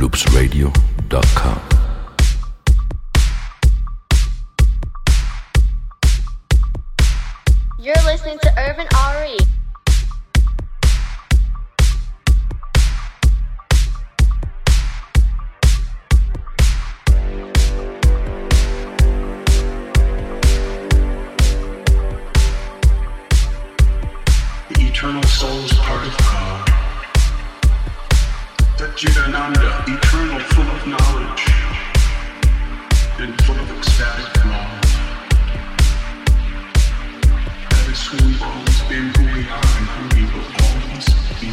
LoopsRadio.com. You're listening to Urban RE. The eternal soul's part of God. Satchidananda, eternal, full of knowledge and full of ecstatic love. Who we've always been, who we are, and who we will always be.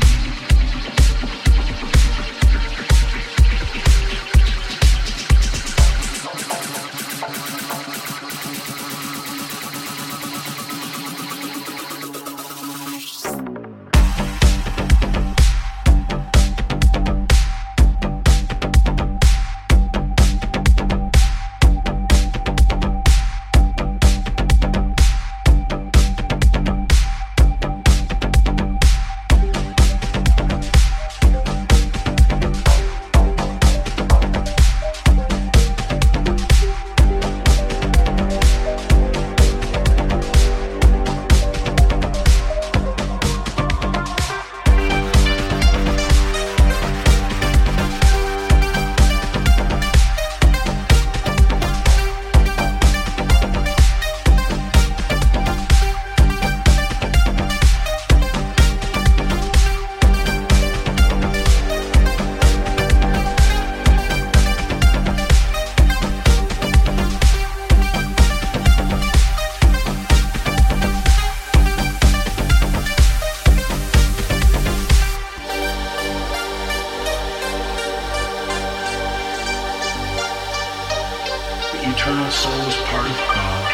Eternal soul is part of God.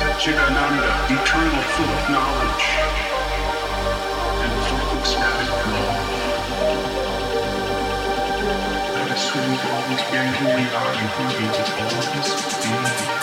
Satchidananda, eternal, full of knowledge and full of ecstatic love. That is who we've always been, who we are, and who we will always be.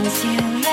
Taking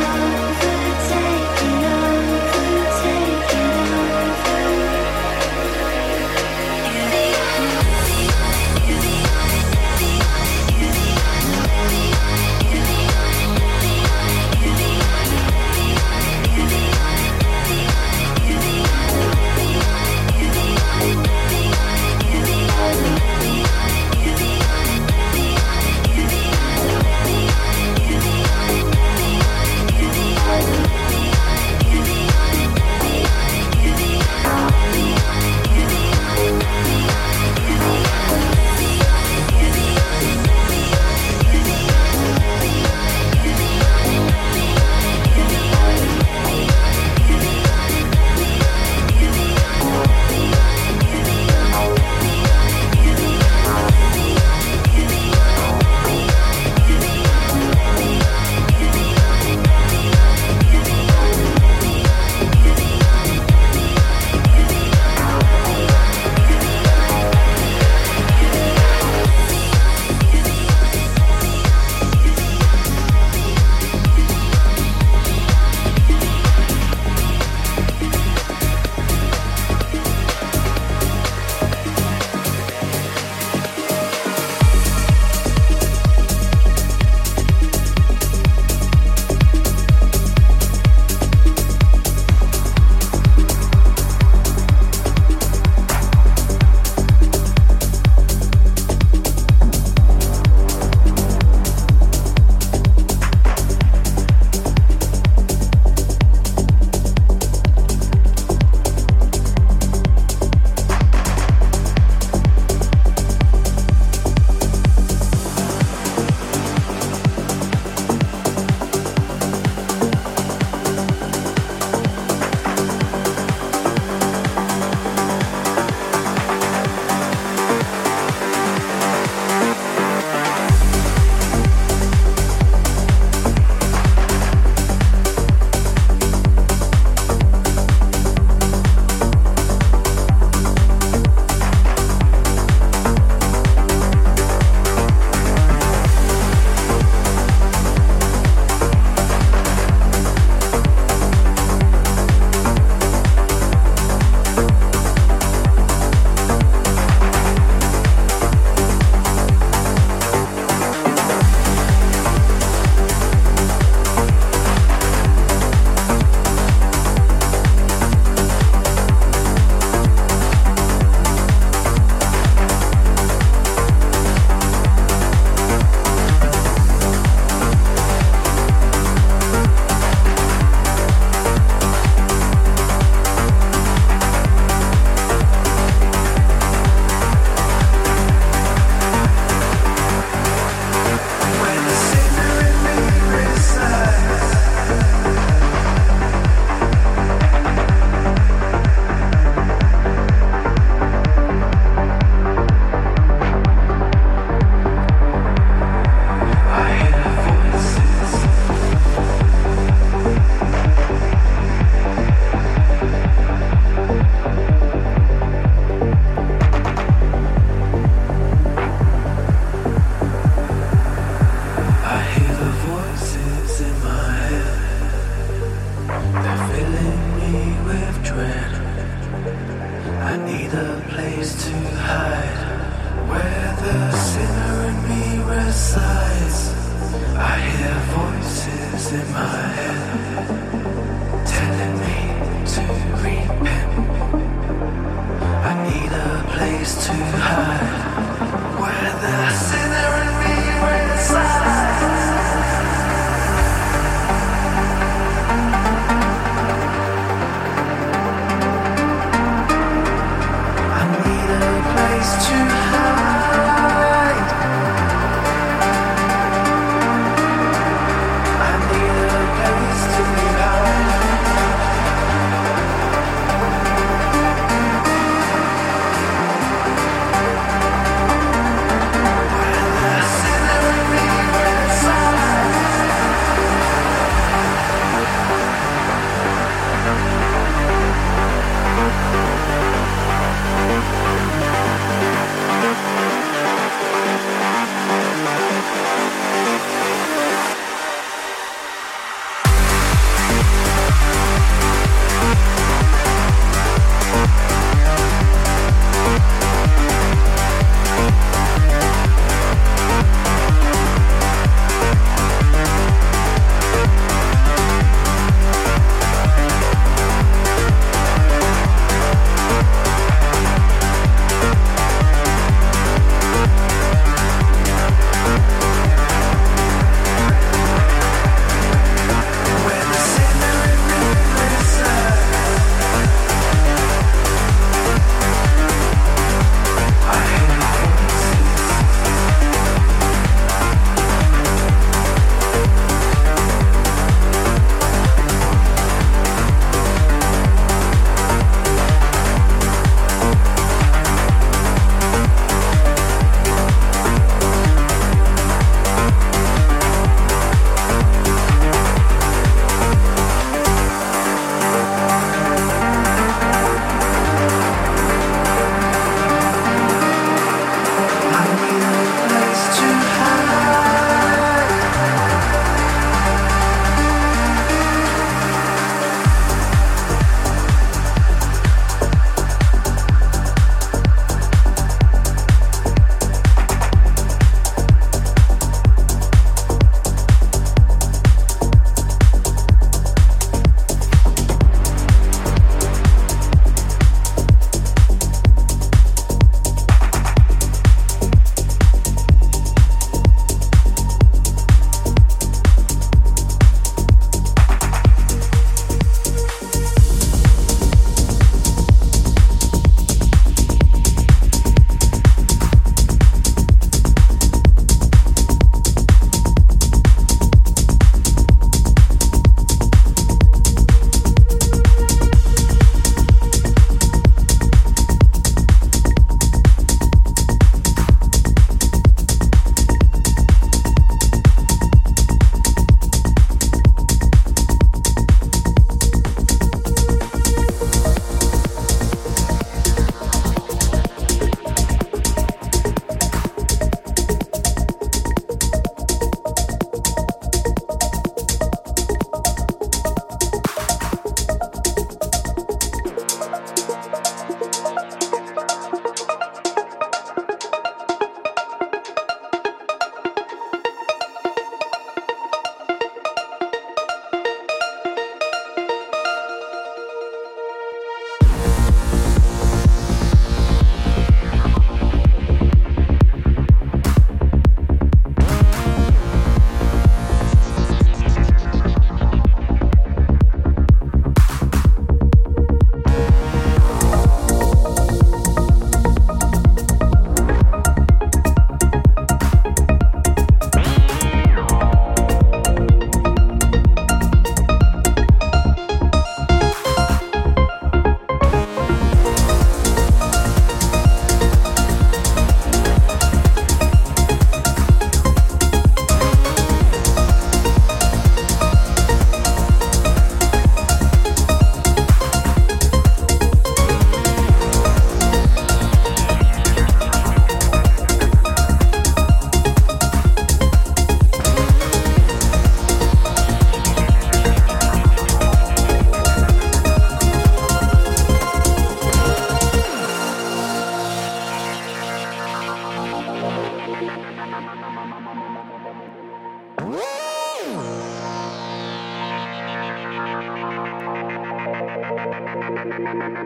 over, taking over, taking over. I need a place.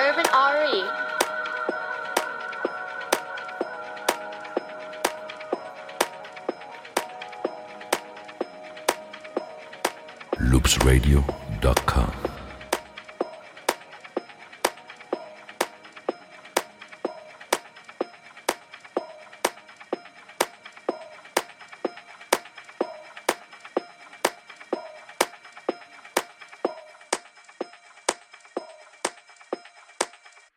Urban RE. LoopsRadio.com